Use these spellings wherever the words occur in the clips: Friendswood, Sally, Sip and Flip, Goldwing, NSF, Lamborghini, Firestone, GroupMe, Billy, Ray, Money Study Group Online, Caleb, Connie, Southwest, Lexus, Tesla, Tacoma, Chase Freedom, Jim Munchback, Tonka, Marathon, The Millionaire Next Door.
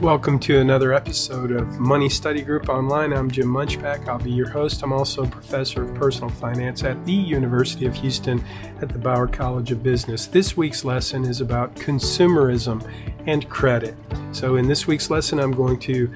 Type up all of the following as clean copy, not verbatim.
Welcome to another episode of Money Study Group Online. I'm Jim Munchback. I'll be your host. I'm also a professor of personal finance at the University of Houston at the Bauer College of Business. This week's lesson is about consumerism and credit. So in this week's lesson, I'm going to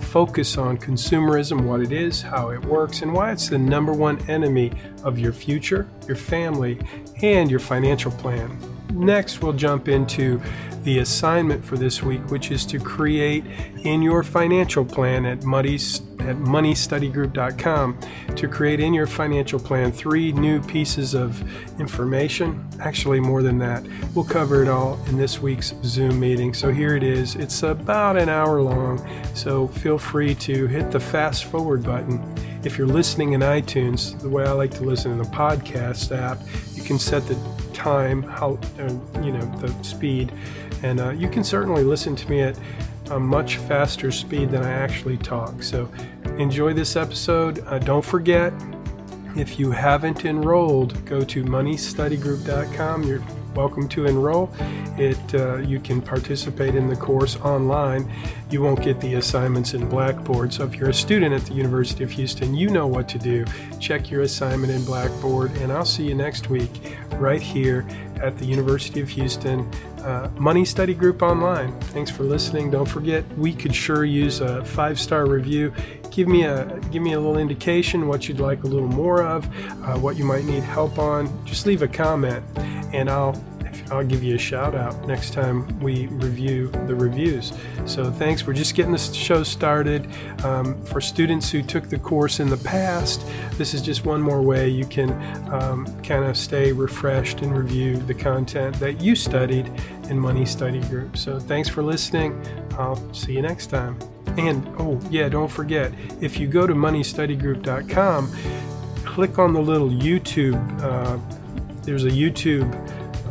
focus on consumerism, what it is, how it works, and why it's the number one enemy of your future, your family, and your financial plan. Next, we'll jump into the assignment for this week, which is to create in your financial plan at moneystudygroup.com, to create in your financial plan 3 new pieces of information, actually more than that. We'll cover it all in this week's Zoom meeting. So here it is. It's about an hour long, so feel free to hit the fast forward button. If you're listening in iTunes, the way I like to listen in the podcast app, you can set the time, the speed, and you can certainly listen to me at a much faster speed than I actually talk. So enjoy this episode. Don't forget, if you haven't enrolled, go to moneystudygroup.com. You're welcome to enroll. You can participate in the course online. You won't get the assignments in Blackboard. So if you're a student at the University of Houston, you know what to do. Check your assignment in Blackboard, and I'll see you next week right here at the University of Houston Money Study Group Online. Thanks for listening. Don't forget, we could sure use a 5-star review. Give me a little indication what you'd like a little more of, what you might need help on. Just leave a comment, and I'll give you a shout out next time we review the reviews. So thanks. We're just getting this show started. For students who took the course in the past, this is just one more way you can kind of stay refreshed and review the content that you studied in Money Study Group. So thanks for listening. I'll see you next time. And don't forget, if you go to moneystudygroup.com, click on the little YouTube. There's a YouTube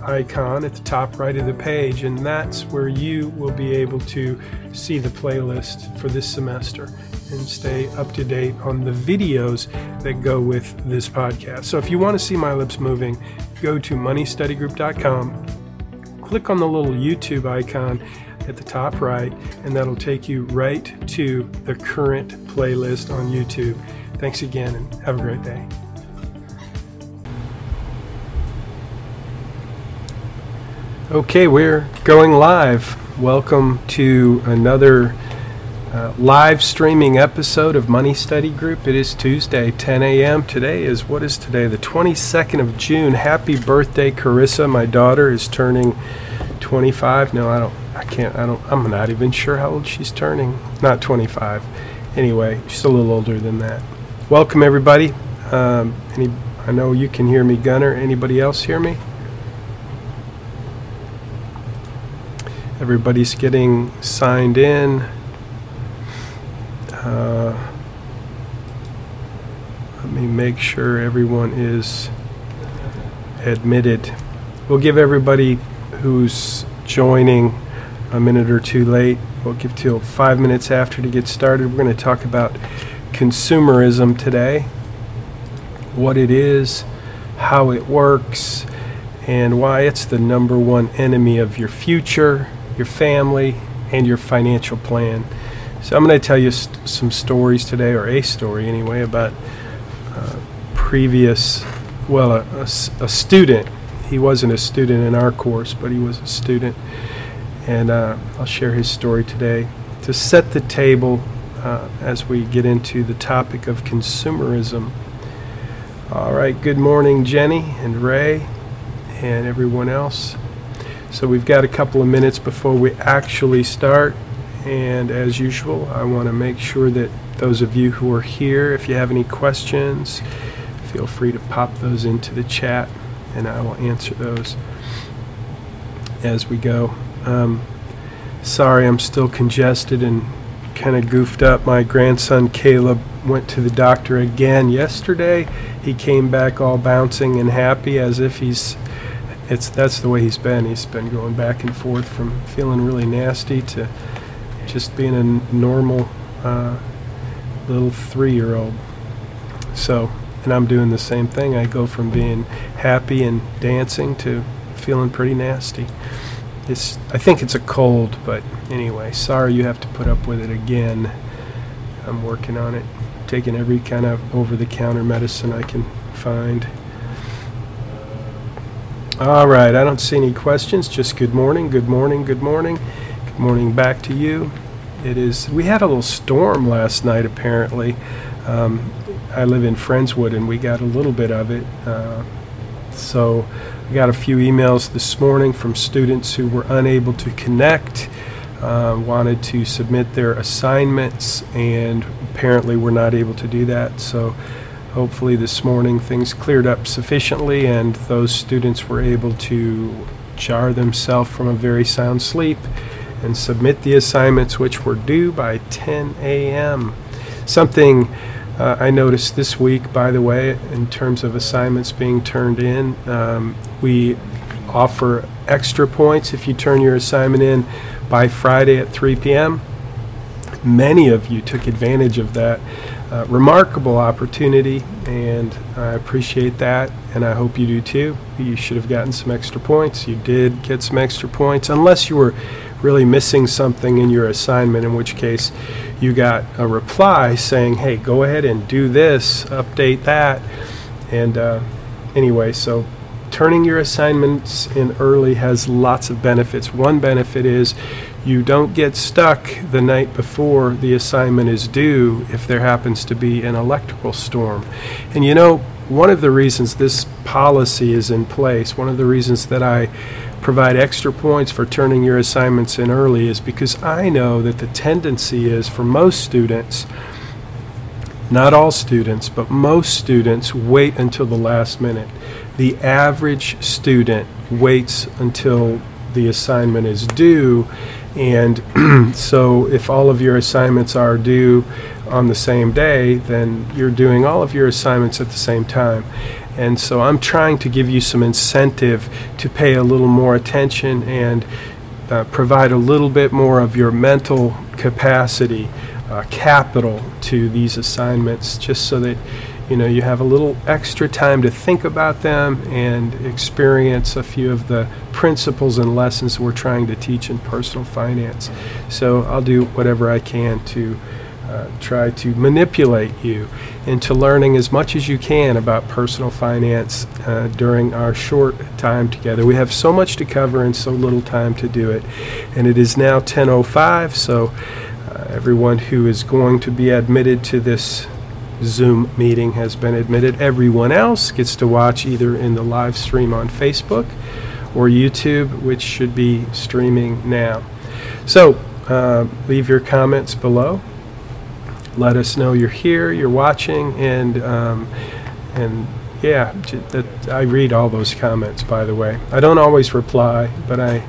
icon at the top right of the page, and that's where you will be able to see the playlist for this semester and stay up to date on the videos that go with this podcast. So if you want to see my lips moving, go to moneystudygroup.com, click on the little YouTube icon at the top right, and that'll take you right to the current playlist on YouTube. Thanks again, and have a great day. Okay, we're going live. Welcome to another live streaming episode of Money Study Group. It is Tuesday, 10 a.m. Today is, the 22nd of June. Happy birthday, Carissa. My daughter is turning 25. No, I'm not even sure how old she's turning. Not 25. Anyway, she's a little older than that. Welcome, everybody. I know you can hear me, Gunnar. Anybody else hear me? Everybody's getting signed in. Let me make sure everyone is admitted. We'll give everybody who's joining a minute or two late. We'll give till 5 minutes after to get started. We're going to talk about consumerism today, what it is, how it works, and why it's the number one enemy of your future, your family, and your financial plan. So I'm going to tell you some stories today, or a story anyway, about a student. He wasn't a student in our course, but he was a student, and I'll share his story today to set the table as we get into the topic of consumerism. All right, good morning, Jenny and Ray and everyone else. So we've got a couple of minutes before we actually start, and as usual, I want to make sure that those of you who are here, if you have any questions, feel free to pop those into the chat, and I will answer those as we go. Sorry, I'm still congested and kind of goofed up. My grandson Caleb went to the doctor again yesterday. He came back all bouncing and happy, as if that's the way he's been. He's been going back and forth from feeling really nasty to just being a normal little 3-year-old. So, and I'm doing the same thing. I go from being happy and dancing to feeling pretty nasty. I think it's a cold, but anyway, sorry you have to put up with it again. I'm working on it, taking every kind of over-the-counter medicine I can find. All right, I don't see any questions, just good morning, good morning, good morning. Good morning back to you. We had a little storm last night, apparently. I live in Friendswood, and we got a little bit of it. So I got a few emails this morning from students who were unable to connect, wanted to submit their assignments, and apparently were not able to do that. So hopefully this morning things cleared up sufficiently, and those students were able to jar themselves from a very sound sleep and submit the assignments, which were due by 10 a.m. Something I noticed this week, by the way, in terms of assignments being turned in, we offer extra points if you turn your assignment in by Friday at 3 p.m. Many of you took advantage of that remarkable opportunity, and I appreciate that, and I hope you do too. You should have gotten some extra points. You did get some extra points, unless you were really missing something in your assignment, in which case you got a reply saying, hey, go ahead and do this, update that. And anyway, so turning your assignments in early has lots of benefits. One benefit is you don't get stuck the night before the assignment is due if there happens to be an electrical storm. And you know, one of the reasons this policy is in place, one of the reasons that I provide extra points for turning your assignments in early is because I know that the tendency is for most students, not all students, but most students wait until the last minute. The average student waits until the assignment is due, and so if all of your assignments are due on the same day, then you're doing all of your assignments at the same time. And so I'm trying to give you some incentive to pay a little more attention and provide a little bit more of your mental capacity, capital to these assignments, just so that you know you have a little extra time to think about them and experience a few of the principles and lessons we're trying to teach in personal finance. So I'll do whatever I can to try to manipulate you into learning as much as you can about personal finance during our short time together. We have so much to cover and so little time to do it. And it is now 10:05, so everyone who is going to be admitted to this Zoom meeting has been admitted. Everyone else gets to watch either in the live stream on Facebook or YouTube, which should be streaming now. So leave your comments below. Let us know you're here, you're watching, and yeah, I read all those comments, by the way. I don't always reply, but I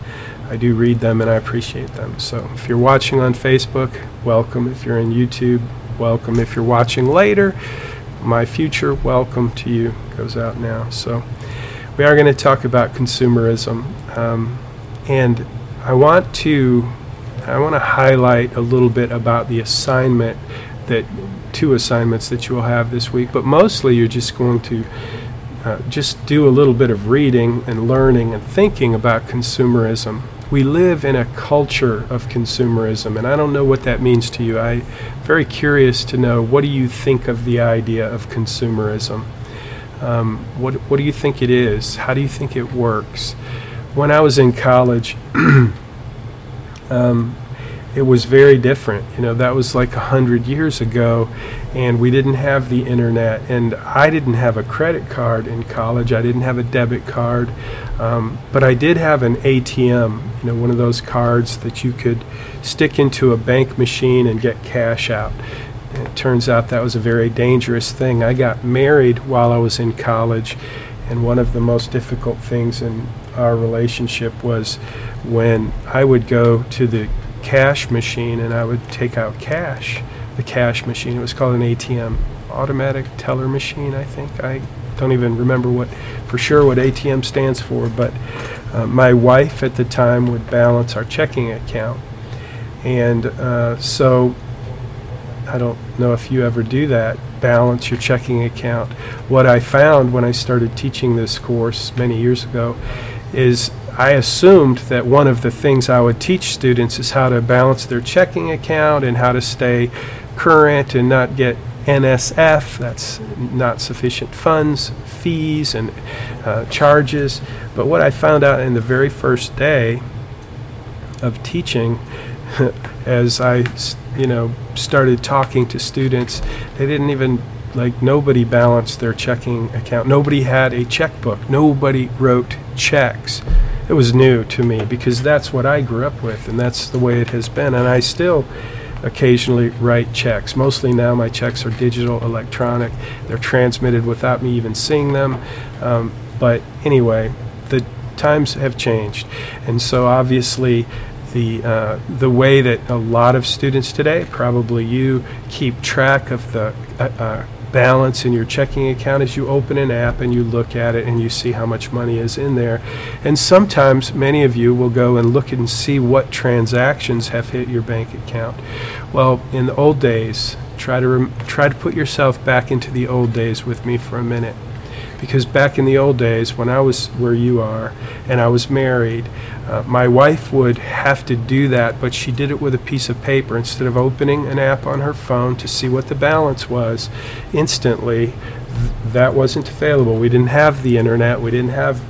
do read them and I appreciate them. So if you're watching on Facebook, welcome. If you're in YouTube, welcome. If you're watching later, my future welcome to you goes out now. So we are going to talk about consumerism, and I want to highlight a little bit about the assignment that two assignments that you will have this week, but mostly you're just going to just do a little bit of reading and learning and thinking about consumerism. We live in a culture of consumerism, and I don't know what that means to you. I'm very curious to know, what do you think of the idea of consumerism? What do you think it is? How do you think it works? When I was in college, it was very different. You know, that was like 100 years ago, and we didn't have the internet, and I didn't have a credit card in college. I didn't have a debit card, but I did have an ATM, you know, one of those cards that you could stick into a bank machine and get cash out. And it turns out that was a very dangerous thing. I got married while I was in college, and one of the most difficult things in our relationship was when I would go to the cash machine and I would take out cash. The cash machine, it was called an ATM, automatic teller machine, I think. I don't even remember for sure what ATM stands for, but my wife at the time would balance our checking account. And so I don't know if you ever do that, balance your checking account. What I found when I started teaching this course many years ago is I assumed that one of the things I would teach students is how to balance their checking account and how to stay current and not get NSF, that's not sufficient funds, fees, and charges. But what I found out in the very first day of teaching, as I, started talking to students, they didn't even, nobody balanced their checking account. Nobody had a checkbook. Nobody wrote checks. It was new to me because that's what I grew up with, and that's the way it has been. And I still occasionally write checks. Mostly now my checks are digital, electronic. They're transmitted without me even seeing them. But anyway, the times have changed. And so obviously the way that a lot of students today, probably you, keep track of the balance in your checking account is you open an app and you look at it and you see how much money is in there. And sometimes many of you will go and look and see what transactions have hit your bank account. Well, in the old days, try to put yourself back into the old days with me for a minute. Because back in the old days, when I was where you are and I was married, my wife would have to do that, but she did it with a piece of paper. Instead of opening an app on her phone to see what the balance was instantly, that wasn't available. We didn't have the internet. We didn't have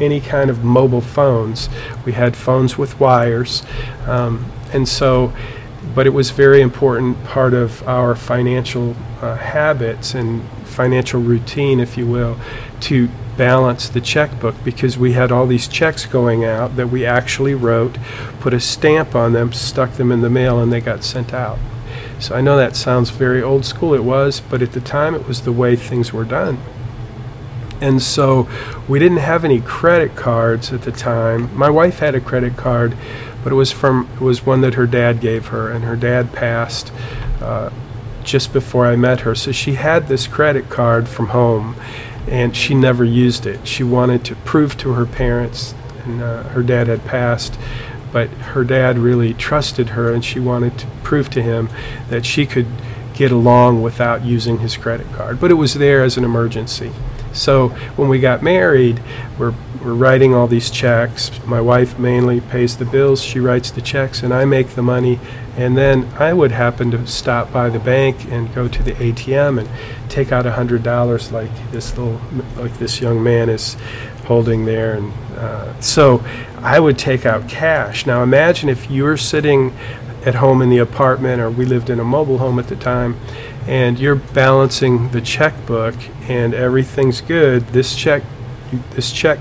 any kind of mobile phones. We had phones with wires. But it was very important part of our financial habits and financial routine, if you will, to balance the checkbook, because we had all these checks going out that we actually wrote, put a stamp on them, stuck them in the mail, and they got sent out. So I know that sounds very old school. It was, but at the time it was the way things were done. And so we didn't have any credit cards at the time. My wife had a credit card, but it was one that her dad gave her, and her dad passed just before I met her. So she had this credit card from home, and she never used it. She wanted to prove to her parents, and her dad had passed, but her dad really trusted her, and she wanted to prove to him that she could get along without using his credit card. But it was there as an emergency. So when we got married, we're writing all these checks. My wife mainly pays the bills. She writes the checks, and I make the money. And then I would happen to stop by the bank and go to the ATM and take out $100, like this young man is holding there. And so I would take out cash. Now imagine if you're sitting at home in the apartment, or we lived in a mobile home at the time, and you're balancing the checkbook, and everything's good. This check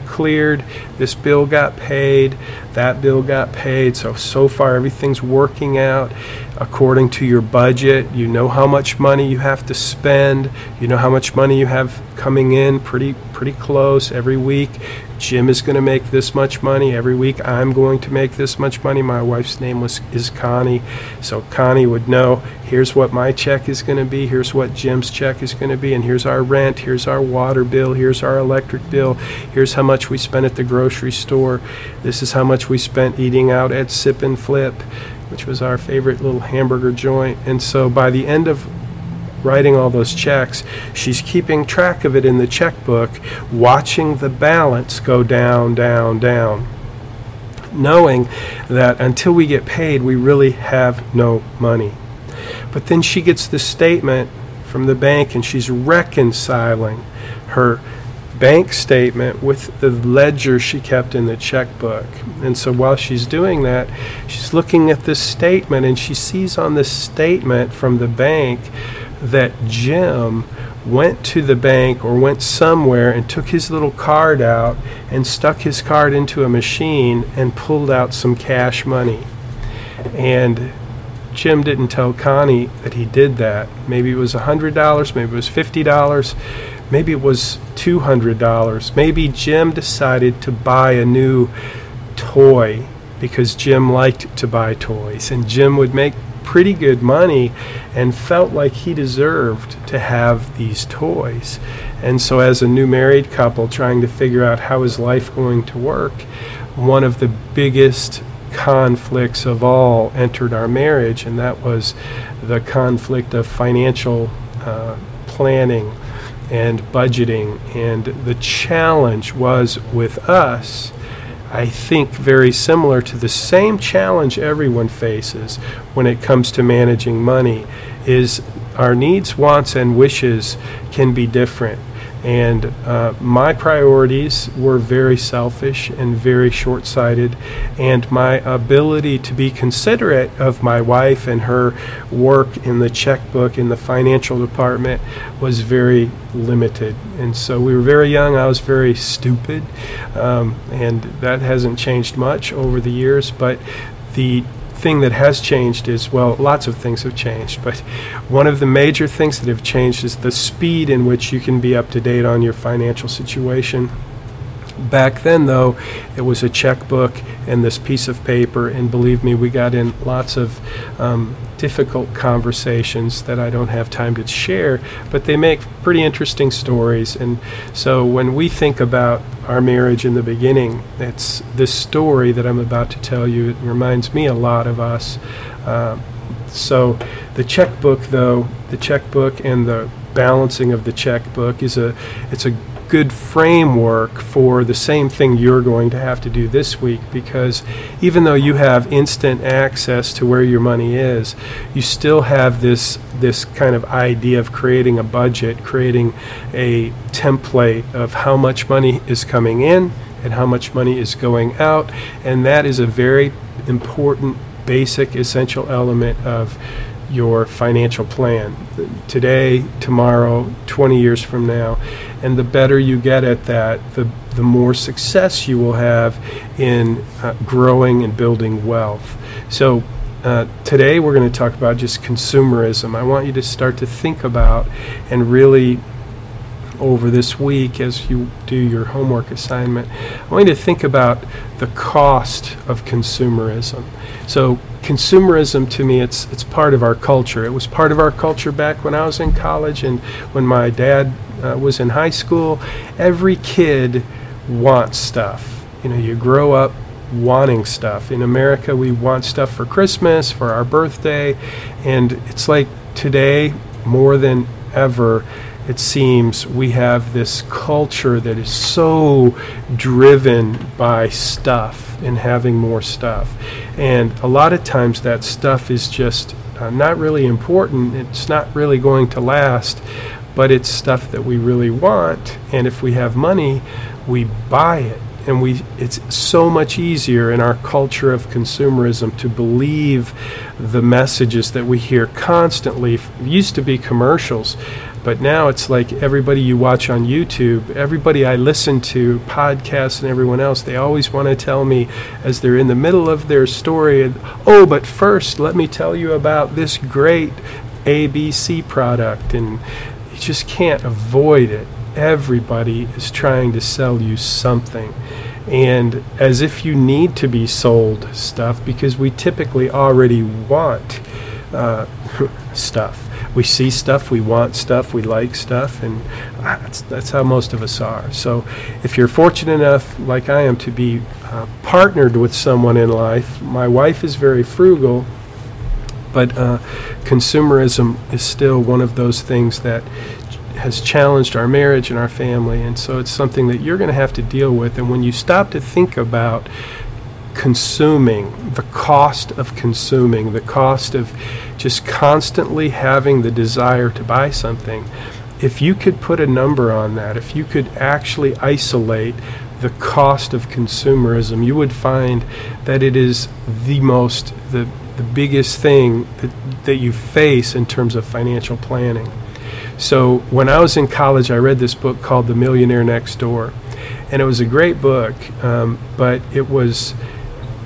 cleared, this bill got paid, that bill got paid, so far everything's working out according to your budget. You know how much money you have to spend, you know how much money you have coming in pretty close every week. Jim is going to make this much money every week. I'm going to make this much money. My wife's name is Connie, so Connie would know, here's what my check is going to be, here's what Jim's check is going to be, and here's our rent, here's our water bill, here's our electric bill, here's how much we spent at the grocery store, this is how much we spent eating out at Sip and Flip, which was our favorite little hamburger joint. And so by the end of writing all those checks, she's keeping track of it in the checkbook, watching the balance go down, down, down, knowing that until we get paid, we really have no money. But then she gets the statement from the bank, and she's reconciling her bank statement with the ledger she kept in the checkbook. And so while she's doing that, she's looking at this statement, and she sees on this statement from the bank that Jim went to the bank or went somewhere and took his little card out and stuck his card into a machine and pulled out some cash money. And Jim didn't tell Connie that he did that. Maybe it was $100, maybe it was $50, maybe it was $200. Maybe Jim decided to buy a new toy because Jim liked to buy toys, and Jim would make pretty good money and felt like he deserved to have these toys. And so as a new married couple trying to figure out how is life going to work, one of the biggest conflicts of all entered our marriage, and that was the conflict of financial planning and budgeting. And the challenge was with us I think, very similar to the same challenge everyone faces when it comes to managing money, is our needs, wants, and wishes can be different. And my priorities were very selfish and very short-sighted, and my ability to be considerate of my wife and her work in the checkbook in the financial department was very limited. And so we were very young. I was very stupid, and that hasn't changed much over the years. But the thing that has changed is, well, lots of things have changed, but one of the major things that have changed is the speed in which you can be up to date on your financial situation. Back then, though, it was a checkbook and this piece of paper, and believe me, we got in lots of difficult conversations that I don't have time to share, but they make pretty interesting stories. And so when we think about our marriage in the beginning, it's this story that I'm about to tell you. It reminds me a lot of us. So the checkbook, though, the checkbook and the balancing of the checkbook is it's a good framework for the same thing you're going to have to do this week, because even though you have instant access to where your money is, you still have this kind of idea of creating a budget, creating a template of how much money is coming in and how much money is going out. And that is a very important, basic, essential element of your financial plan today, tomorrow, 20 years from now. And the better you get at that, the more success you will have in growing and building wealth. So today we're going to talk about just consumerism. I want you to start to think about, and really over this week as you do your homework assignment, I want you to think about the cost of consumerism. So consumerism, to me, it's part of our culture. It was part of our culture back when I was in college, and when my dad was in high school. Every kid wants stuff. You know, you grow up wanting stuff. In America, we want stuff for Christmas, for our birthday, and it's like today, more than ever, it seems we have this culture that is so driven by stuff and having more stuff. And a lot of times that stuff is just not really important. It's not really going to last, but it's stuff that we really want. And if we have money, we buy it. And it's so much easier in our culture of consumerism to believe the messages that we hear constantly. It used to be commercials, but now it's like everybody you watch on YouTube, everybody I listen to, podcasts and everyone else, they always want to tell me as they're in the middle of their story, oh, but first let me tell you about this great ABC product. And you just can't avoid it. Everybody is trying to sell you something, and as if you need to be sold stuff, because we typically already want stuff. We see stuff, we want stuff, we like stuff, and that's how most of us are. So if you're fortunate enough, like I am, to be partnered with someone in life, my wife is very frugal, but consumerism is still one of those things that has challenged our marriage and our family, and so it's something that you're going to have to deal with. And when you stop to think about consuming, the cost of consuming, the cost of just constantly having the desire to buy something, if you could put a number on that, if you could actually isolate the cost of consumerism, you would find that it is the biggest thing that you face in terms of financial planning. So when I was in college, I read this book called The Millionaire Next Door, and it was a great book, but it was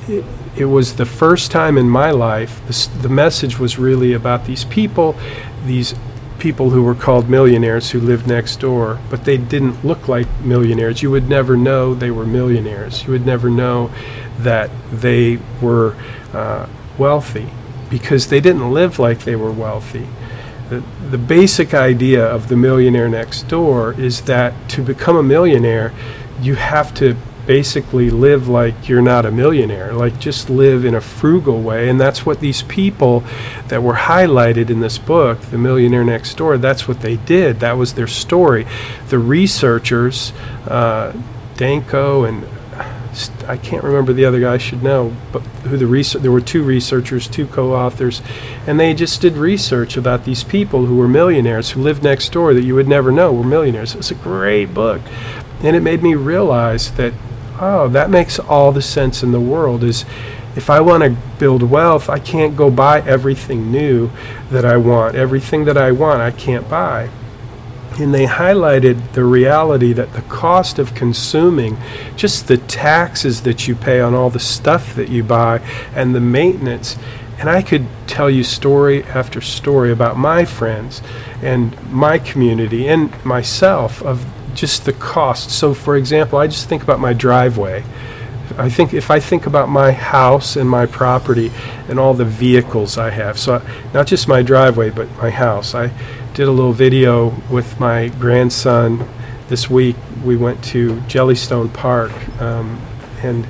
the first time in my life, the message was really about these people who were called millionaires who lived next door, but they didn't look like millionaires. You would never know they were millionaires. You would never know that they were wealthy, because they didn't live like they were wealthy. The basic idea of The Millionaire Next Door is that to become a millionaire, you have to basically live like you're not a millionaire, like just live in a frugal way. And that's what these people that were highlighted in this book, The Millionaire Next Door, that's what they did. That was their story. The researchers, Danko and I can't remember the other guy, I should know, but who the there were two researchers, two co-authors, and they just did research about these people who were millionaires, who lived next door that you would never know were millionaires. It's a great book. And it made me realize that, oh, that makes all the sense in the world. Is if I want to build wealth, I can't go buy everything new that I want. Everything that I want, I can't buy. And they highlighted the reality that the cost of consuming, just the taxes that you pay on all the stuff that you buy and the maintenance. And I could tell you story after story about my friends and my community and myself of just the cost. So, for example, I just think about my driveway. I think if I think about my house and my property and all the vehicles I have, so not just my driveway but my house. I did a little video with my grandson this week. We went to Jellystone Park, and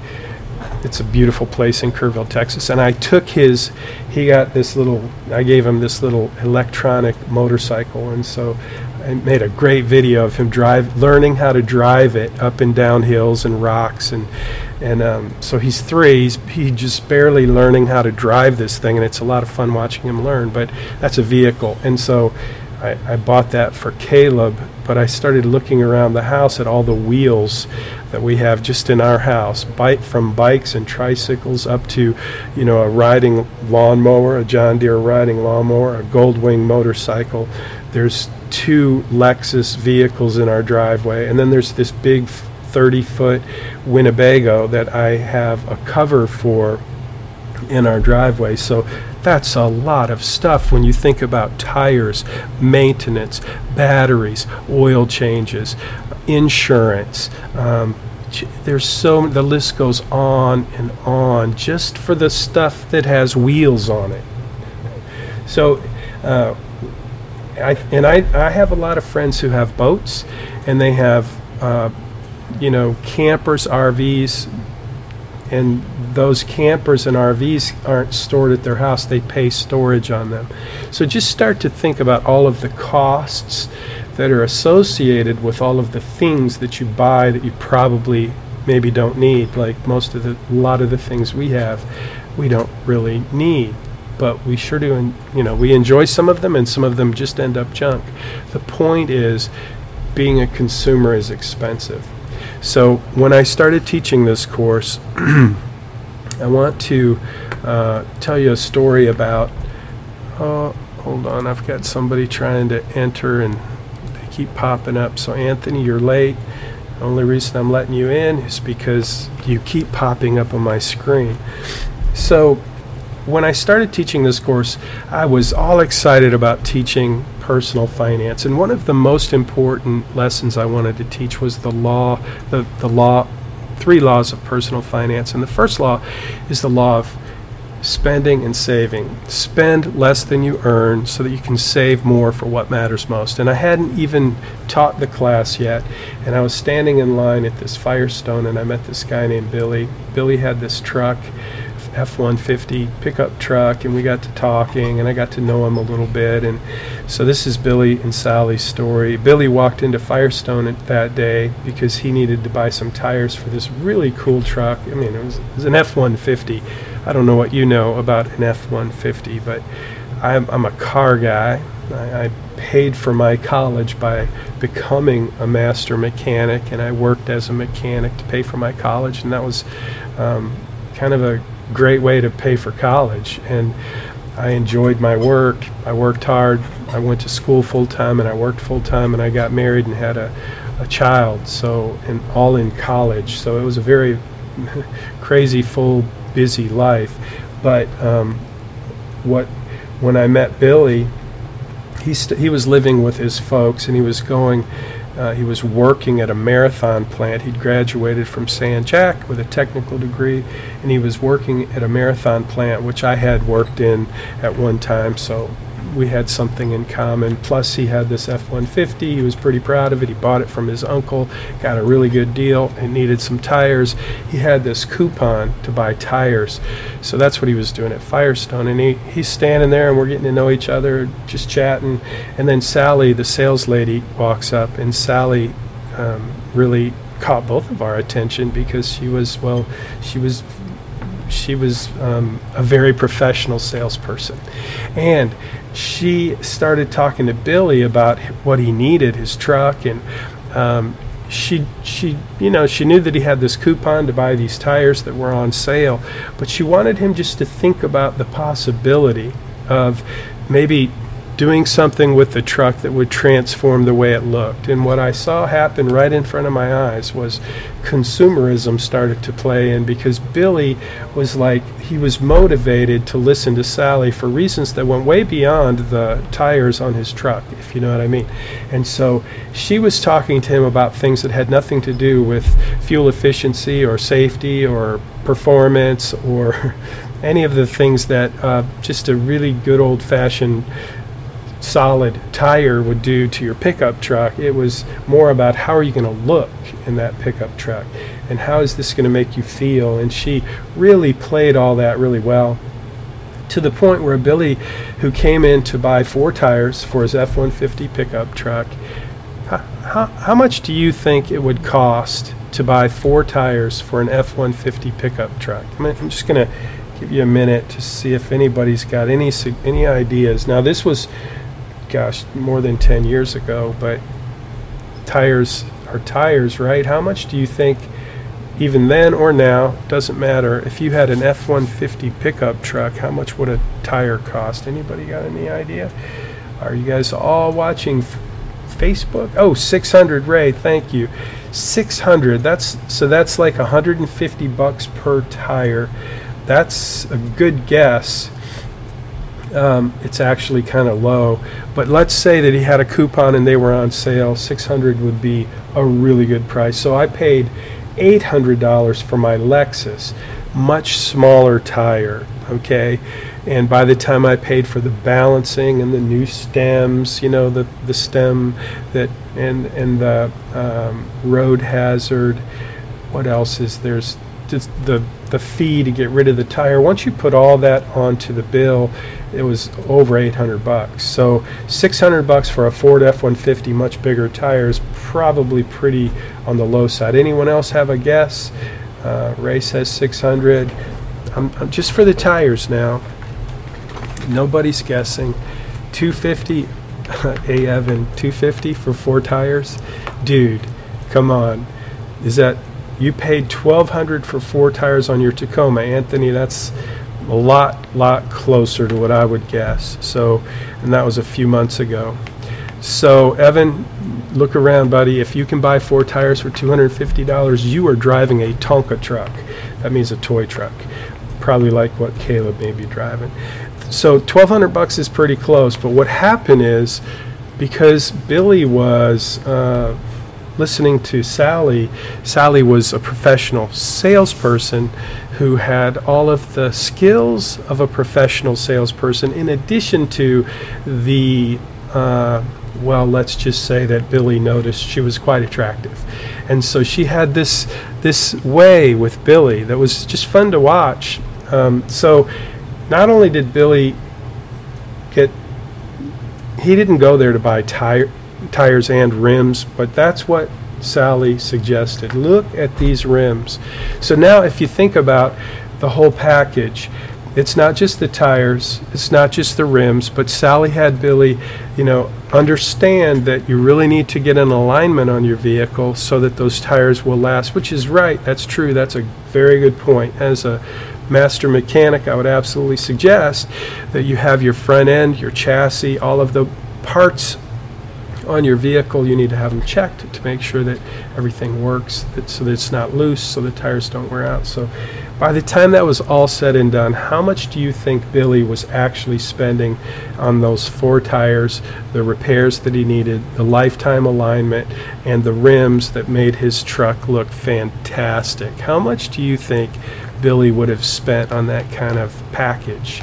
it's a beautiful place in Kerrville, Texas. And I took his, I gave him this little electronic motorcycle, and so I made a great video of him learning how to drive it up and down hills and rocks, and so he's three. He's just barely learning how to drive this thing, and it's a lot of fun watching him learn. But that's a vehicle, and so I bought that for Caleb. But I started looking around the house at all the wheels that we have just in our house, from bikes and tricycles up to, you know, a riding lawnmower, a John Deere riding lawnmower, a Goldwing motorcycle. There's two Lexus vehicles in our driveway, and then there's this big 30-foot Winnebago that I have a cover for in our driveway. So that's a lot of stuff when you think about tires, maintenance, batteries, oil changes, insurance. The list goes on and on just for the stuff that has wheels on it. So, I have a lot of friends who have boats, and they have, campers, RVs, and those campers and RVs aren't stored at their house. They pay storage on them. So just start to think about all of the costs that are associated with all of the things that you buy that you probably maybe don't need. Like a lot of the things we have, we don't really need, but we sure do. And we enjoy some of them, and some of them just end up junk. The point is, being a consumer is expensive. So when I started teaching this course, I want to tell you a story about, hold on, I've got somebody trying to enter and they keep popping up. So Anthony, you're late. The only reason I'm letting you in is because you keep popping up on my screen. So when I started teaching this course, I was all excited about teaching personal finance. And one of the most important lessons I wanted to teach was three laws of personal finance. And the first law is the law of spending and saving. Spend less than you earn so that you can save more for what matters most. And I hadn't even taught the class yet, and I was standing in line at this Firestone, and I met this guy named Billy. Billy had this truck, F-150 pickup truck, and we got to talking, and I got to know him a little bit. And so this is Billy and Sally's story. Billy walked into Firestone that day because he needed to buy some tires for this really cool truck. I mean, it was an F-150. I don't know what you know about an F-150, but I'm a car guy. I paid for my college by becoming a master mechanic, and I worked as a mechanic to pay for my college, and that was kind of a great way to pay for college. And I enjoyed my work. I worked hard. I went to school full-time, and I worked full-time, and I got married and had a child, and all in college. So it was a very crazy, full, busy life. But when I met Billy, he was living with his folks, and he was working at a Marathon plant. He'd graduated from San Jac with a technical degree, and he was working at a Marathon plant, which I had worked in at one time, so we had something in common. Plus, he had this F-150. He was pretty proud of it. He bought it from his uncle, got a really good deal, and needed some tires. He had this coupon to buy tires, so that's what he was doing at Firestone. And he's standing there, and we're getting to know each other, just chatting. And then Sally, the sales lady, walks up, and Sally really caught both of our attention because she was a very professional salesperson. And she started talking to Billy about what he needed, his truck, and she knew that he had this coupon to buy these tires that were on sale, but she wanted him just to think about the possibility of maybe doing something with the truck that would transform the way it looked. And what I saw happen right in front of my eyes was consumerism started to play in, because Billy was like, he was motivated to listen to Sally for reasons that went way beyond the tires on his truck, if you know what I mean. And so she was talking to him about things that had nothing to do with fuel efficiency or safety or performance or any of the things that just a really good old-fashioned solid tire would do to your pickup truck. It was more about how are you going to look in that pickup truck and how is this going to make you feel. And she really played all that really well, to the point where Billy, who came in to buy 4 tires for his F-150 pickup truck, how much do you think it would cost to buy 4 tires for an F-150 pickup truck? I mean, I'm just going to give you a minute to see if anybody's got any ideas. Now, this was more than 10 years ago, but tires are tires, right? How much do you think, even then or now, doesn't matter, if you had an F-150 pickup truck, how much would a tire cost? Anybody got any idea? Are you guys all watching Facebook? Oh, 600, Ray, thank you. 600, that's like $150 per tire. That's a good guess. It's actually kind of low, but let's say that he had a coupon and they were on sale. 600 would be a really good price. So I paid $800 for my Lexus, much smaller tire, okay? And by the time I paid for the balancing and the new stems, you know, the stem that and the road hazard, what else is there's just the fee to get rid of the tire. Once you put all that onto the bill, it was over $800. So $600 for a Ford F-150, much bigger tires, probably pretty on the low side. Anyone else have a guess? Ray says 600. I'm just for the tires now. Nobody's guessing. 250. Hey Evan, 250 for 4 tires, dude. Come on, is that? You paid $1,200 for 4 tires on your Tacoma. Anthony, that's a lot closer to what I would guess. So, and that was a few months ago. So, Evan, look around, buddy. If you can buy 4 tires for $250, you are driving a Tonka truck. That means a toy truck, probably like what Caleb may be driving. So, $1,200 is pretty close. But what happened is, because Billy was listening to Sally. Sally was a professional salesperson who had all of the skills of a professional salesperson, in addition to the, let's just say that Billy noticed she was quite attractive. And so she had this way with Billy that was just fun to watch. So not only did Billy he didn't go there to buy tires and rims, but that's what Sally suggested. Look at these rims. So now if you think about the whole package, it's not just the tires, it's not just the rims, but Sally had Billy, you know, understand that you really need to get an alignment on your vehicle so that those tires will last, which is right. That's true. That's a very good point. As a master mechanic, I would absolutely suggest that you have your front end, your chassis, all of the parts on your vehicle. You need to have them checked to make sure that everything works, so that it's not loose, so the tires don't wear out. So by the time that was all said and done, how much do you think Billy was actually spending on those 4 tires, the repairs that he needed, the lifetime alignment, and the rims that made his truck look fantastic? How much do you think Billy would have spent on that kind of package?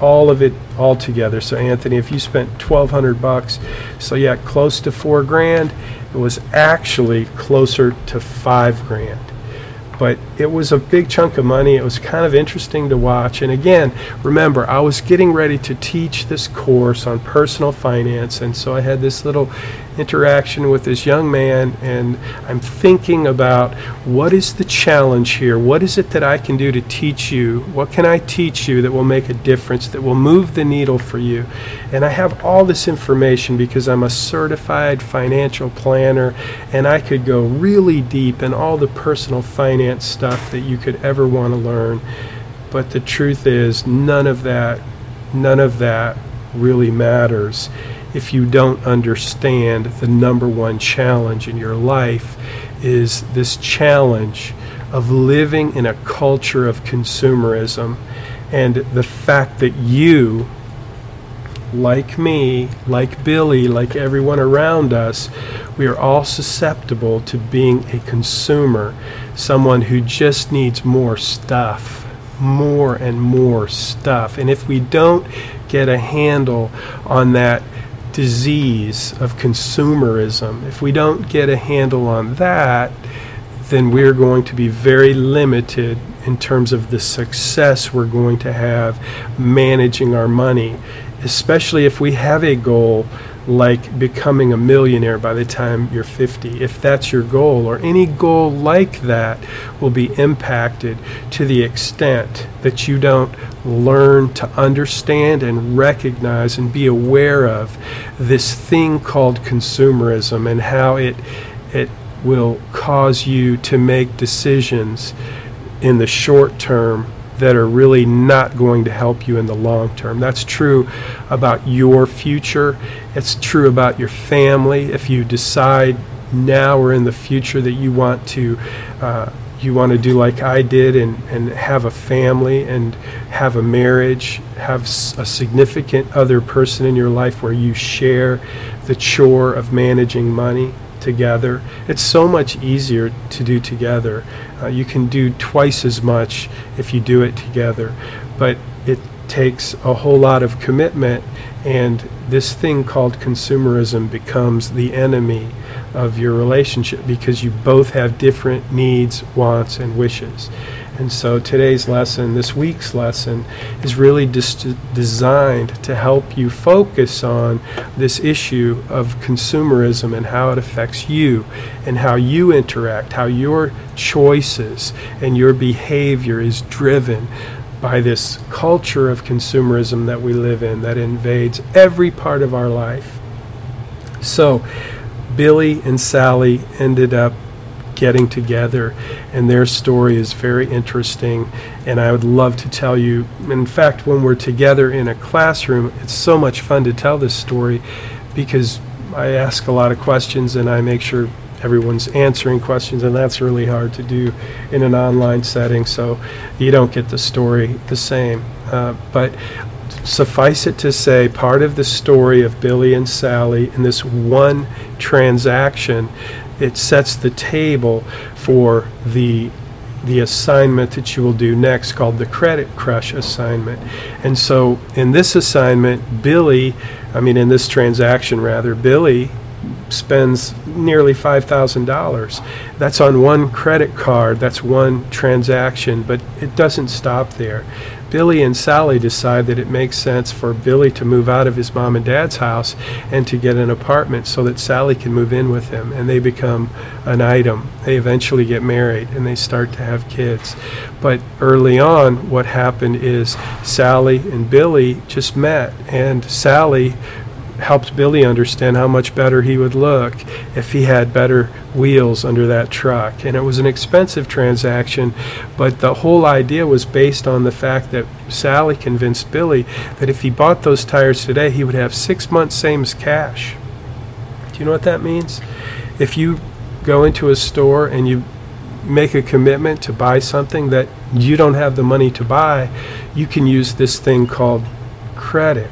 All of it all together. So Anthony, if you spent $1,200, so yeah, close to $4,000, it was actually closer to $5,000. But it was a big chunk of money. It was kind of interesting to watch. And again, remember, I was getting ready to teach this course on personal finance, and so I had this little interaction with this young man, and I'm thinking about what is the challenge here? What is it that I can do to teach you? What can I teach you that will make a difference, that will move the needle for you? And I have all this information because I'm a certified financial planner, and I could go really deep in all the personal finance stuff that you could ever want to learn. But the truth is, none of that really matters if you don't understand the number one challenge in your life is this challenge of living in a culture of consumerism, and the fact that you, like me, like Billy, like everyone around us, we are all susceptible to being a consumer, someone who just needs more stuff. More and more stuff. And if we don't get a handle on that disease of consumerism, if we don't get a handle on that, then we're going to be very limited in terms of the success we're going to have managing our money, especially if we have a goal like becoming a millionaire by the time you're 50. If that's your goal, or any goal like that, will be impacted to the extent that you don't learn to understand and recognize and be aware of this thing called consumerism and how it will cause you to make decisions in the short term that are really not going to help you in the long term. That's true about your future. It's true about your family. If you decide now or in the future that you want to do like I did and have a family and have a marriage, have a significant other person in your life where you share the chore of managing money together. It's so much easier to do together. You can do twice as much if you do it together, but it takes a whole lot of commitment, and this thing called consumerism becomes the enemy of your relationship because you both have different needs, wants, and wishes. And so this week's lesson, is really designed to help you focus on this issue of consumerism and how it affects you and how you interact, how your choices and your behavior is driven by this culture of consumerism that we live in that invades every part of our life. So Billy and Sally ended up getting together, and their story is very interesting, and I would love to tell you. In fact, when we're together in a classroom, it's so much fun to tell this story because I ask a lot of questions and I make sure everyone's answering questions, and that's really hard to do in an online setting, so you don't get the story the same. But suffice it to say, part of the story of Billy and Sally in this one transaction, it sets the table for the assignment that you will do next, called the Credit Crush assignment. And so in this transaction, Billy spends nearly $5,000. That's on one credit card, that's one transaction, but it doesn't stop there. Billy and Sally decide that it makes sense for Billy to move out of his mom and dad's house and to get an apartment so that Sally can move in with him, and they become an item. They eventually get married and they start to have kids. But early on, what happened is Sally and Billy just met, and Sally helped Billy understand how much better he would look if he had better wheels under that truck. And it was an expensive transaction, but the whole idea was based on the fact that Sally convinced Billy that if he bought those tires today, he would have 6 months same as cash. Do you know what that means? If you go into a store and you make a commitment to buy something that you don't have the money to buy, you can use this thing called credit.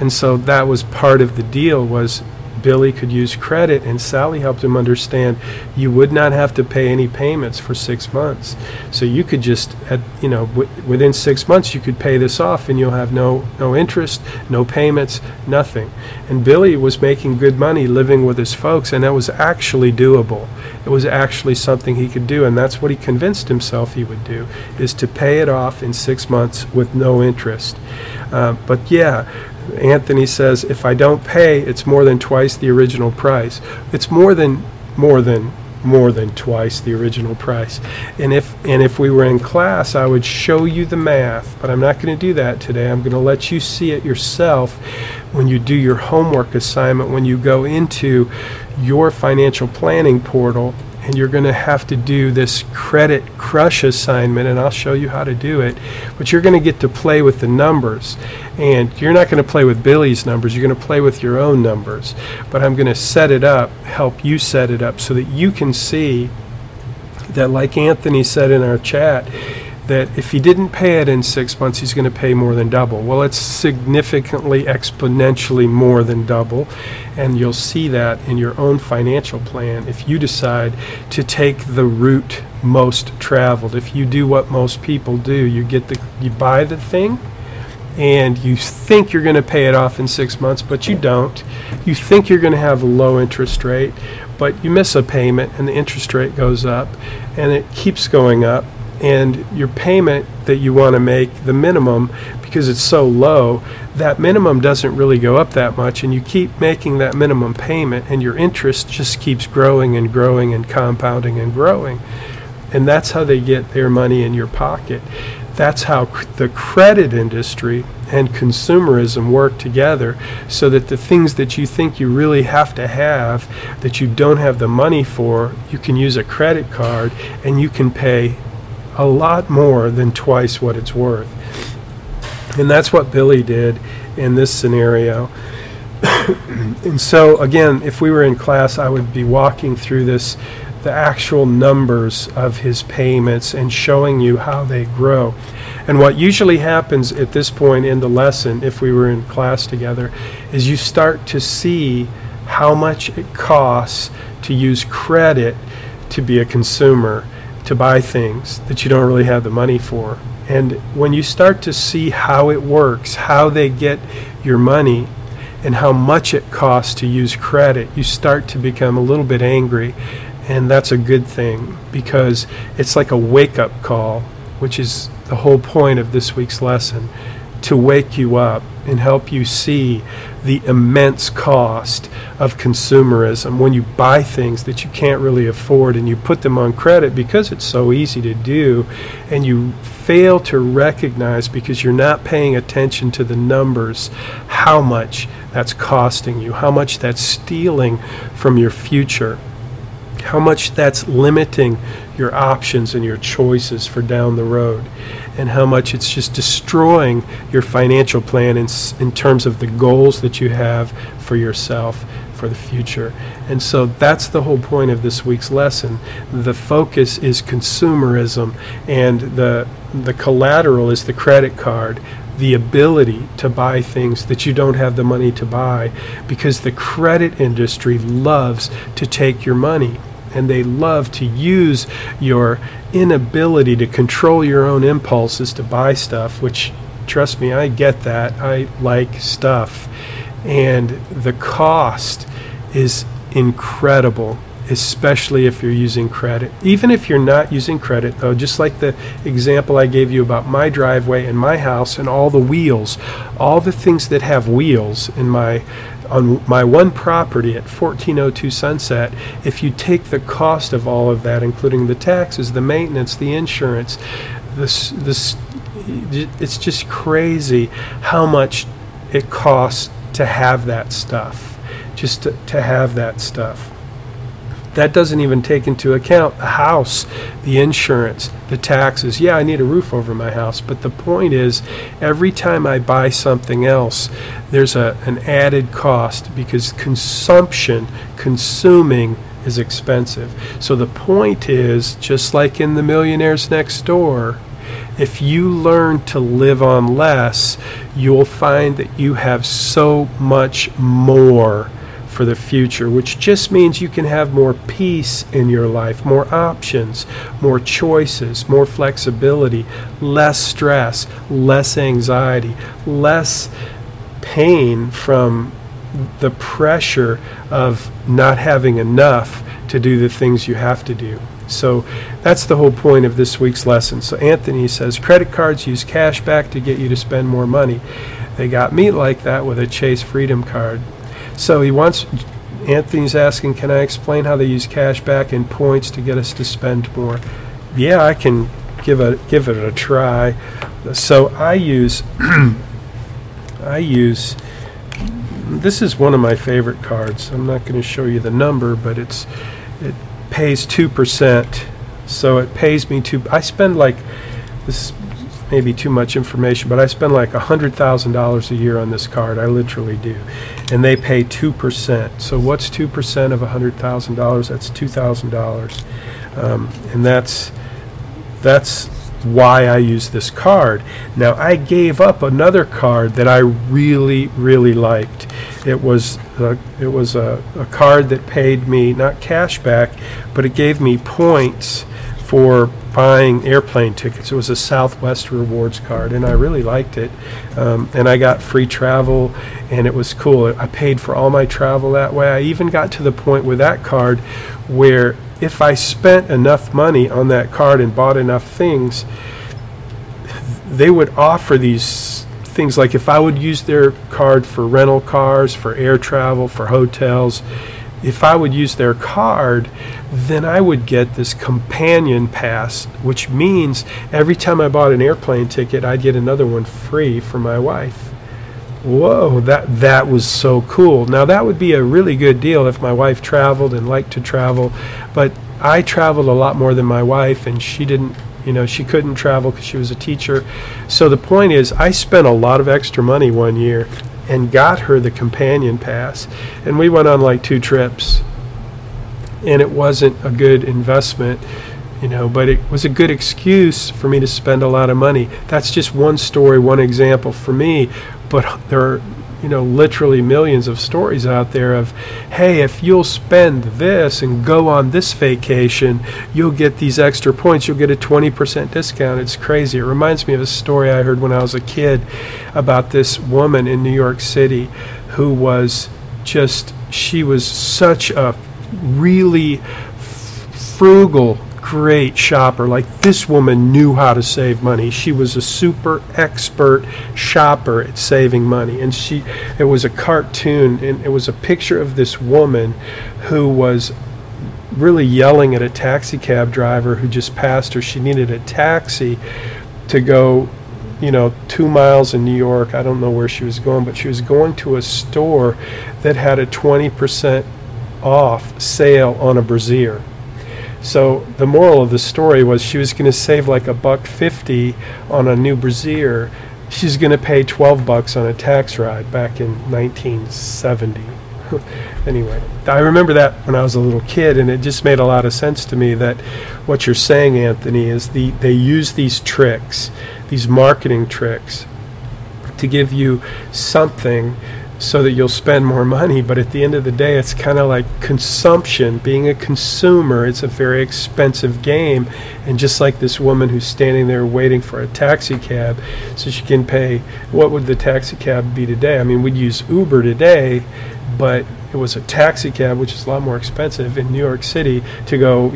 And so that was part of the deal, was Billy could use credit, and Sally helped him understand you would not have to pay any payments for 6 months. So you could just, within 6 months, you could pay this off, and you'll have no interest, no payments, nothing. And Billy was making good money living with his folks, and that was actually doable. It was actually something he could do, and that's what he convinced himself he would do, is to pay it off in 6 months with no interest. But yeah. Anthony says, if I don't pay, it's more than twice the original price. It's more than twice the original price. And if we were in class, I would show you the math, but I'm not going to do that today. I'm going to let you see it yourself when you do your homework assignment, when you go into your financial planning portal, and you're going to have to do this credit crush assignment, and I'll show you how to do it. But you're going to get to play with the numbers, and you're not going to play with Billy's numbers. You're going to play with your own numbers. But I'm going to set it up, help you set it up, so that you can see that, like Anthony said in our chat, that if he didn't pay it in 6 months, he's going to pay more than double. Well, it's significantly, exponentially more than double, and you'll see that in your own financial plan if you decide to take the route most traveled. If you do what most people do, you buy the thing, and you think you're going to pay it off in 6 months, but you don't. You think you're going to have a low interest rate, but you miss a payment, and the interest rate goes up, and it keeps going up. And your payment that you want to make, the minimum, because it's so low, that minimum doesn't really go up that much, and you keep making that minimum payment, and your interest just keeps growing and growing and compounding and growing. And that's how they get their money in your pocket. That's how the credit industry and consumerism work together, so that the things that you think you really have to have, that you don't have the money for, you can use a credit card and you can pay a lot more than twice what it's worth. And that's what Billy did in this scenario. And so again, if we were in class, I would be walking through the actual numbers of his payments and showing you how they grow. And what usually happens at this point in the lesson, if we were in class together, is you start to see how much it costs to use credit to be a consumer, to buy things that you don't really have the money for. And when you start to see how it works, how they get your money, and how much it costs to use credit, you start to become a little bit angry. And that's a good thing, because it's like a wake-up call, which is the whole point of this week's lesson, to wake you up and help you see the immense cost of consumerism when you buy things that you can't really afford and you put them on credit because it's so easy to do, and you fail to recognize, because you're not paying attention to the numbers, how much that's costing you, how much that's stealing from your future, how much that's limiting your options and your choices for down the road, and how much it's just destroying your financial plan in terms of the goals that you have for yourself for the future. And so that's the whole point of this week's lesson. The focus is consumerism, and the collateral is the credit card, the ability to buy things that you don't have the money to buy, because the credit industry loves to take your money. And they love to use your inability to control your own impulses to buy stuff, which, trust me, I get that. I like stuff. And the cost is incredible, especially if you're using credit. Even if you're not using credit, though, just like the example I gave you about my driveway and my house and all the wheels, all the things that have wheels on my one property at 1402 Sunset, if you take the cost of all of that, including the taxes, the maintenance, the insurance, it's just crazy how much it costs to have that stuff, just to have that stuff. That doesn't even take into account the house, the insurance, the taxes. Yeah, I need a roof over my house, but the point is, every time I buy something else, there's an added cost, because consuming is expensive. So the point is, just like in The Millionaires Next Door, if you learn to live on less, you'll find that you have so much more for the future, which just means you can have more peace in your life, more options, more choices, more flexibility, less stress, less anxiety, less pain from the pressure of not having enough to do the things you have to do. So that's the whole point of this week's lesson. So Anthony says, credit cards use cash back to get you to spend more money. They got me like that with a Chase Freedom card. So he wants, Anthony's asking, can I explain how they use cash back and points to get us to spend more? Yeah, I can give it a try. So I use, this is one of my favorite cards. I'm not going to show you the number, but it pays 2%. So it pays me I spend like, this is maybe too much information, but I spend like $100,000 a year on this card. I literally do. And they pay 2%. So what's 2% of $100,000? That's $2,000. And that's why I use this card. Now, I gave up another card that I really, really liked. It was a card that paid me not cash back, but it gave me points for buying airplane tickets. It was a Southwest Rewards card, and I really liked it. And I got free travel, and it was cool. I paid for all my travel that way. I even got to the point with that card where if I spent enough money on that card and bought enough things, they would offer these things. Like if I would use their card for rental cars, for air travel, for hotels, if I would use their card, then I would get this companion pass, which means every time I bought an airplane ticket, I'd get another one free for my wife. Whoa, that was so cool. Now, that would be a really good deal if my wife traveled and liked to travel, but I traveled a lot more than my wife, and she didn't, she couldn't travel because she was a teacher. So the point is, I spent a lot of extra money one year and got her the companion pass, and we went on like 2 trips, and it wasn't a good investment, but it was a good excuse for me to spend a lot of money. That's just one story, one example for me. But there are, literally millions of stories out there of, hey, if you'll spend this and go on this vacation, you'll get these extra points. You'll get a 20% discount. It's crazy. It reminds me of a story I heard when I was a kid about this woman in New York City who she was such a really frugal, great shopper. Like, this woman knew how to save money. She was a super expert shopper at saving money. And it was a cartoon, and it was a picture of this woman who was really yelling at a taxi cab driver who just passed her. She needed a taxi to go 2 miles in New York. I don't know where she was going, but she was going to a store that had a 20% off sale on a brassiere. So the moral of the story was she was going to save like $1.50 on a new brassiere. She's going to pay $12 on a tax ride back in 1970. Anyway, I remember that when I was a little kid, and it just made a lot of sense to me that what you're saying, Anthony, is they use these tricks, these marketing tricks, to give you something so that you'll spend more money. But at the end of the day, it's kind of like consumption. Being a consumer, it's a very expensive game. And just like this woman who's standing there waiting for a taxi cab so she can pay, what would the taxi cab be today? I mean, we'd use Uber today, but it was a taxi cab, which is a lot more expensive in New York City, to go,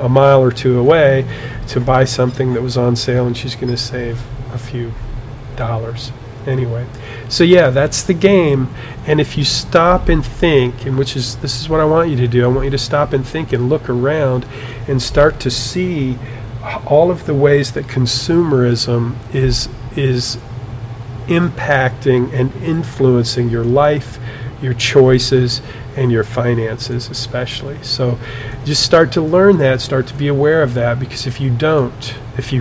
a mile or two away to buy something that was on sale, and she's going to save a few dollars. Anyway, so yeah, that's the game. And if you stop and think, and this is what I want you to do. I want you to stop and think and look around and start to see all of the ways that consumerism is impacting and influencing your life, your choices, and your finances especially. So just start to learn that, start to be aware of that, because if you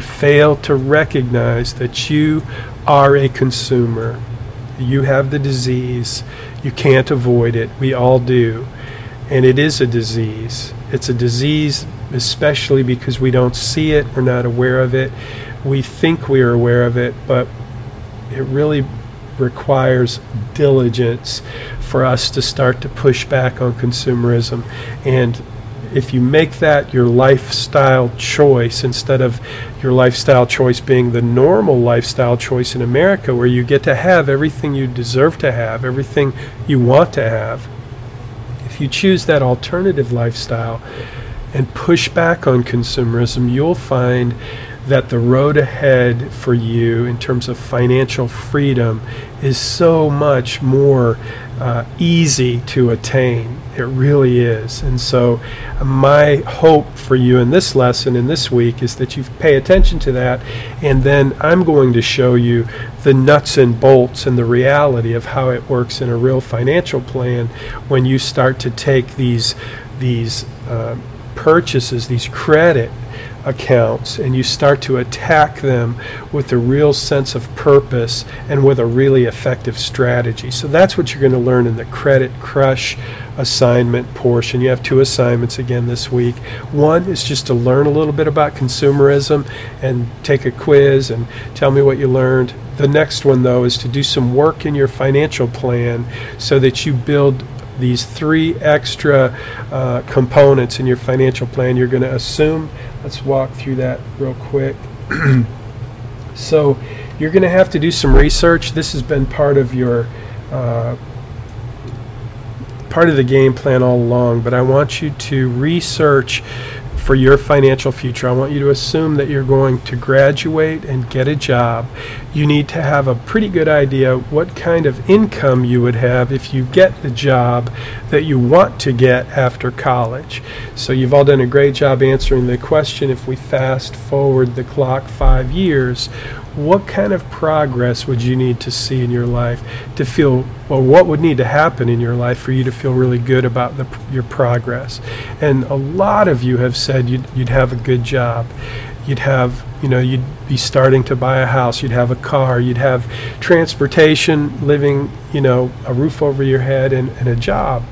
fail to recognize that you are a consumer, you have the disease, you can't avoid it, we all do, and it is a disease. It's a disease especially because we don't see it, we're not aware of it, we think we are aware of it, but it really requires diligence for us to start to push back on consumerism. And if you make that your lifestyle choice, instead of your lifestyle choice being the normal lifestyle choice in America, where you get to have everything you deserve to have, everything you want to have, if you choose that alternative lifestyle and push back on consumerism, you'll find that the road ahead for you in terms of financial freedom is so much more easy to attain. It really is. And so my hope for you in this lesson, in this week, is that you pay attention to that, and then I'm going to show you the nuts and bolts and the reality of how it works in a real financial plan when you start to take these purchases, these credit accounts, and you start to attack them with a real sense of purpose and with a really effective strategy. So that's what you're going to learn in the Credit Crush assignment portion. You have 2 assignments again this week. One is just to learn a little bit about consumerism and take a quiz and tell me what you learned. The next one, though, is to do some work in your financial plan so that you build these 3 extra components in your financial plan. You're going to assume, let's walk through that real quick. So you're going to have to do some research. This has been part of the game plan all along, but I want you to research for your financial future. I want you to assume that you're going to graduate and get a job. You need to have a pretty good idea what kind of income you would have if you get the job that you want to get after college. So you've all done a great job answering the question. If we fast forward the clock 5 years, what kind of progress would you need to see in your life to feel, well, what would need to happen in your life for you to feel really good about your progress? And a lot of you have said you'd have a good job. You'd have, you'd be starting to buy a house. You'd have a car. You'd have transportation, living, a roof over your head and a job.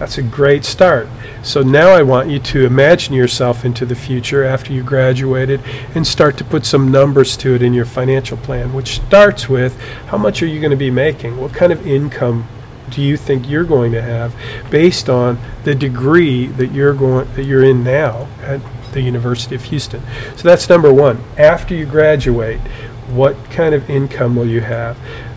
That's a great start. So now I want you to imagine yourself into the future after you graduated and start to put some numbers to it in your financial plan, which starts with how much are you going to be making? What kind of income do you think you're going to have based on the degree that you're in now at the University of Houston? So that's number one. After you graduate, what kind of income will you have?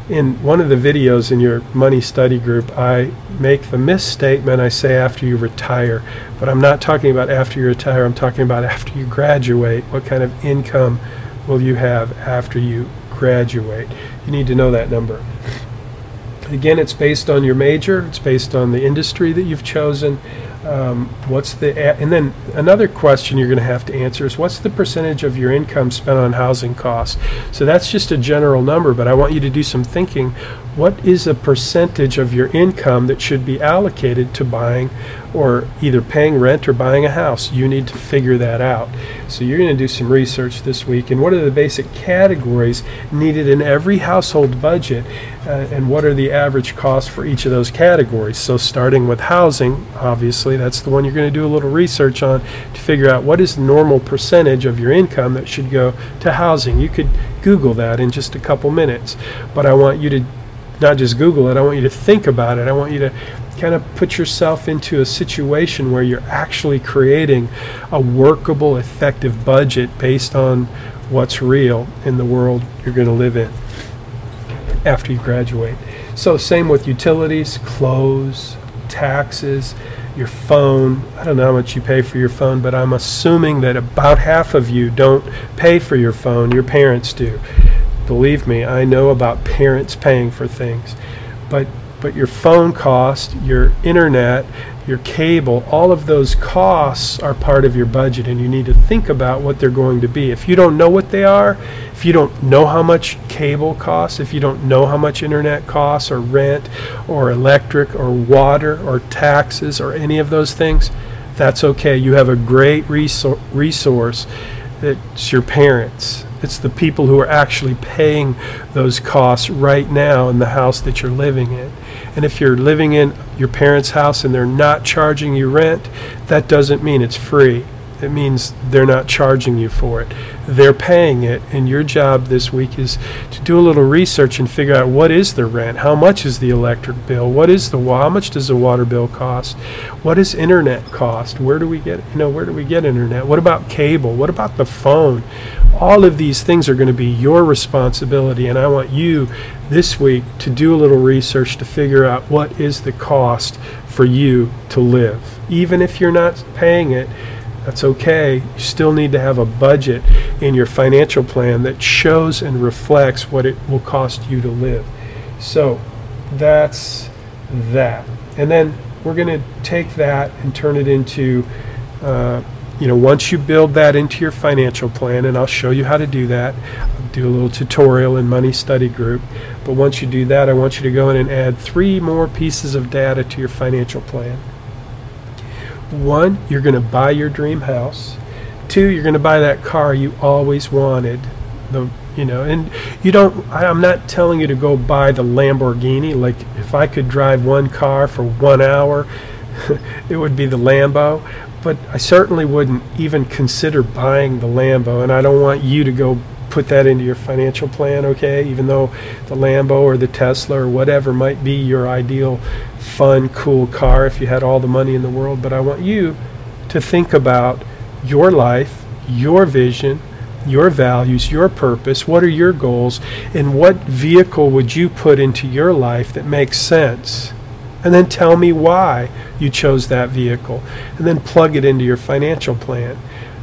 In one of the videos in your Money Study Group, I make the misstatement, I say after you retire, but I'm not talking about after you retire, I'm talking about after you graduate. What kind of income will you have after you graduate? You need to know that number. Again, it's based on your major, it's based on the industry that you've chosen. And then another question you're going to have to answer is what's the percentage of your income spent on housing costs? So that's just a general number, but I want you to do some thinking. What is a percentage of your income that should be allocated to buying or either paying rent or buying a house? You need to figure that out. So you're going to do some research this week. And what are the basic categories needed in every household budget? And what are the average costs for each of those categories? So starting with housing, obviously, that's the one you're going to do a little research on to figure out what is the normal percentage of your income that should go to housing. You could Google that in just a couple minutes. But I want you to not just Google it, I want you to think about it. I want you to kind of put yourself into a situation where you're actually creating a workable, effective budget based on what's real in the world you're going to live in after you graduate. So same with utilities, clothes, taxes, your phone. I don't know how much you pay for your phone, but I'm assuming that about half of you don't pay for your phone. Your parents do. Believe me, I know about parents paying for things. But your phone cost, your internet, your cable, all of those costs are part of your budget, and you need to think about what they're going to be. If you don't know what they are, if you don't know how much cable costs, if you don't know how much internet costs or rent or electric or water or taxes or any of those things, that's okay. You have a great resource. It's your parents. It's the people who are actually paying those costs right now in the house that you're living in. And if you're living in your parents' house and they're not charging you rent, that doesn't mean it's free. It means they're not charging you for it. They're paying it, and your job this week is to do a little research and figure out what is the rent, how much is the electric bill, how much does the water bill cost, what does internet cost, where do we get internet, what about cable, what about the phone? All of these things are going to be your responsibility, and I want you this week to do a little research to figure out what is the cost for you to live. Even if you're not paying it, That's okay. You still need to have a budget in your financial plan that shows and reflects what it will cost you to live. So that's that. And then we're going to take that and turn it into, once you build that into your financial plan, and I'll show you how to do that. I'll do a little tutorial in Money Study Group. But once you do that, I want you to go in and add 3 more pieces of data to your financial plan. 1, you're going to buy your dream house. 2, you're going to buy that car you always wanted. I'm not telling you to go buy the Lamborghini. Like, if I could drive one car for 1 hour, it would be the Lambo. But I certainly wouldn't even consider buying the Lambo, and I don't want you to go put that into your financial plan, okay? Even though the Lambo or the Tesla or whatever might be your ideal, fun, cool car if you had all the money in the world. But I want you to think about your life, your vision, your values, your purpose. What are your goals? And what vehicle would you put into your life that makes sense? And then tell me why you chose that vehicle. And then plug it into your financial plan.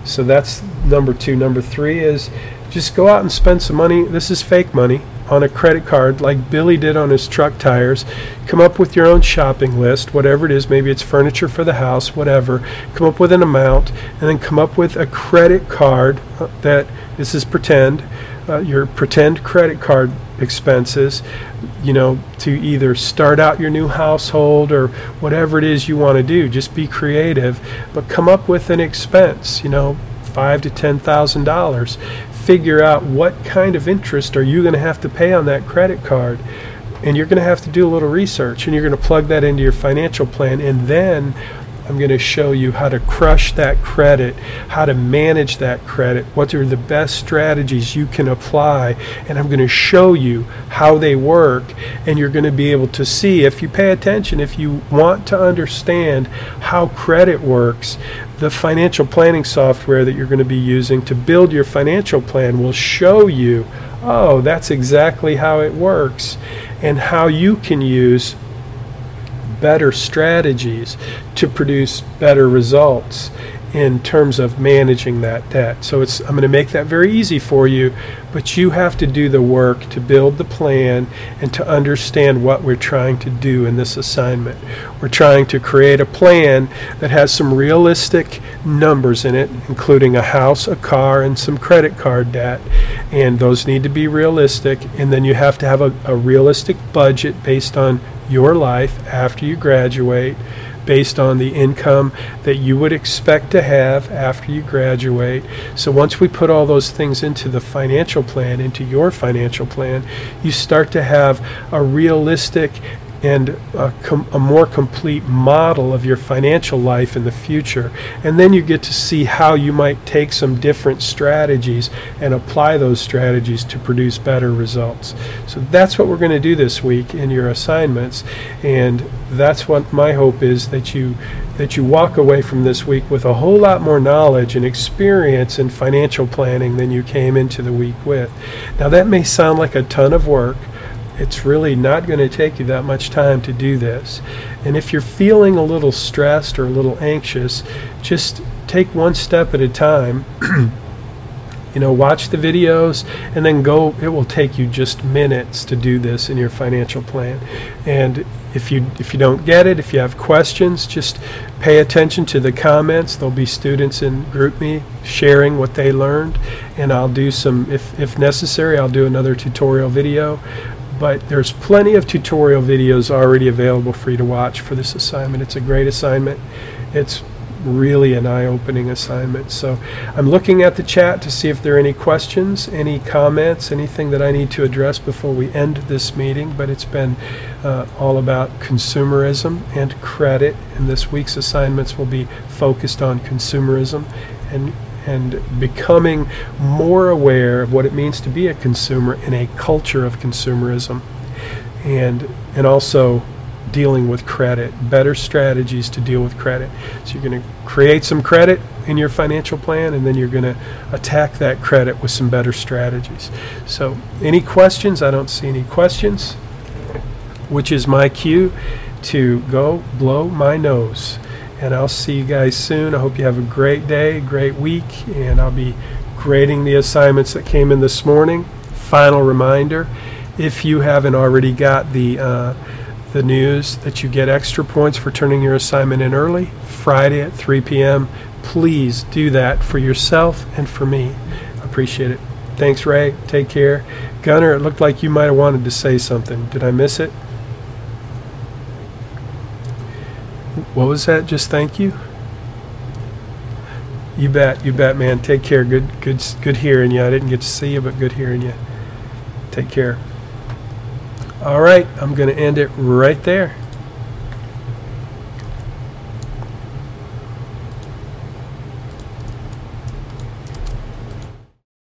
So that's number 2. Number 3 is just go out and spend some money. This is fake money on a credit card like Billy did on his truck tires. Come up with your own shopping list, whatever it is. Maybe it's furniture for the house, whatever. Come up with an amount, and then come up with a credit card that, this is pretend, your pretend credit card expenses, to either start out your new household or whatever it is you want to do. Just be creative, but come up with an expense, $5,000 to $10,000. Figure out what kind of interest are you going to have to pay on that credit card, and you're going to have to do a little research, and you're going to plug that into your financial plan. And then I'm going to show you how to crush that credit, how to manage that credit, what are the best strategies you can apply, and I'm going to show you how they work. And you're going to be able to see, if you pay attention, if you want to understand how credit works, the financial planning software that you're going to be using to build your financial plan will show you, oh, that's exactly how it works, and how you can use better strategies to produce better results in terms of managing that debt. So I'm going to make that very easy for you, but you have to do the work to build the plan and to understand what we're trying to do in this assignment. We're trying to create a plan that has some realistic numbers in it, including a house, a car, and some credit card debt. And those need to be realistic. And then you have to have a realistic budget based on your life after you graduate, based on the income that you would expect to have after you graduate. So once we put all those things into the financial plan, into your financial plan, you start to have a realistic and a more complete model of your financial life in the future. And then you get to see how you might take some different strategies and apply those strategies to produce better results. So that's what we're going to do this week in your assignments, and that's what my hope is, that you walk away from this week with a whole lot more knowledge and experience in financial planning than you came into the week with. Now, that may sound like a ton of work. It's really not going to take you that much time to do this. And if you're feeling a little stressed or a little anxious, just take one step at a time. Watch the videos and then go. It will take you just minutes to do this in your financial plan. And if you don't get it, if you have questions, just pay attention to the comments. There'll be students in GroupMe sharing what they learned, and I'll do some, if necessary, I'll do another tutorial video. But there's plenty of tutorial videos already available for you to watch for this assignment. It's a great assignment. It's really an eye-opening assignment. So I'm looking at the chat to see if there are any questions, any comments, anything that I need to address before we end this meeting. But it's been all about consumerism and credit. And this week's assignments will be focused on consumerism and becoming more aware of what it means to be a consumer in a culture of consumerism, and also dealing with credit, better strategies to deal with credit. So you're going to create some credit in your financial plan, and then you're going to attack that credit with some better strategies. So any questions? I don't see any questions, which is my cue to go blow my nose and I'll see you guys soon. I hope you have a great day, great week, and I'll be grading the assignments that came in this morning. Final reminder, if you haven't already got the news that you get extra points for turning your assignment in early, Friday at 3 p.m., please do that for yourself and for me. I appreciate it. Thanks, Ray. Take care. Gunnar, it looked like you might have wanted to say something. Did I miss it? What was that? Just thank you? You bet, man. Take care. Good hearing you. I didn't get to see you, but good hearing you. Take care. All right, I'm going to end it right there.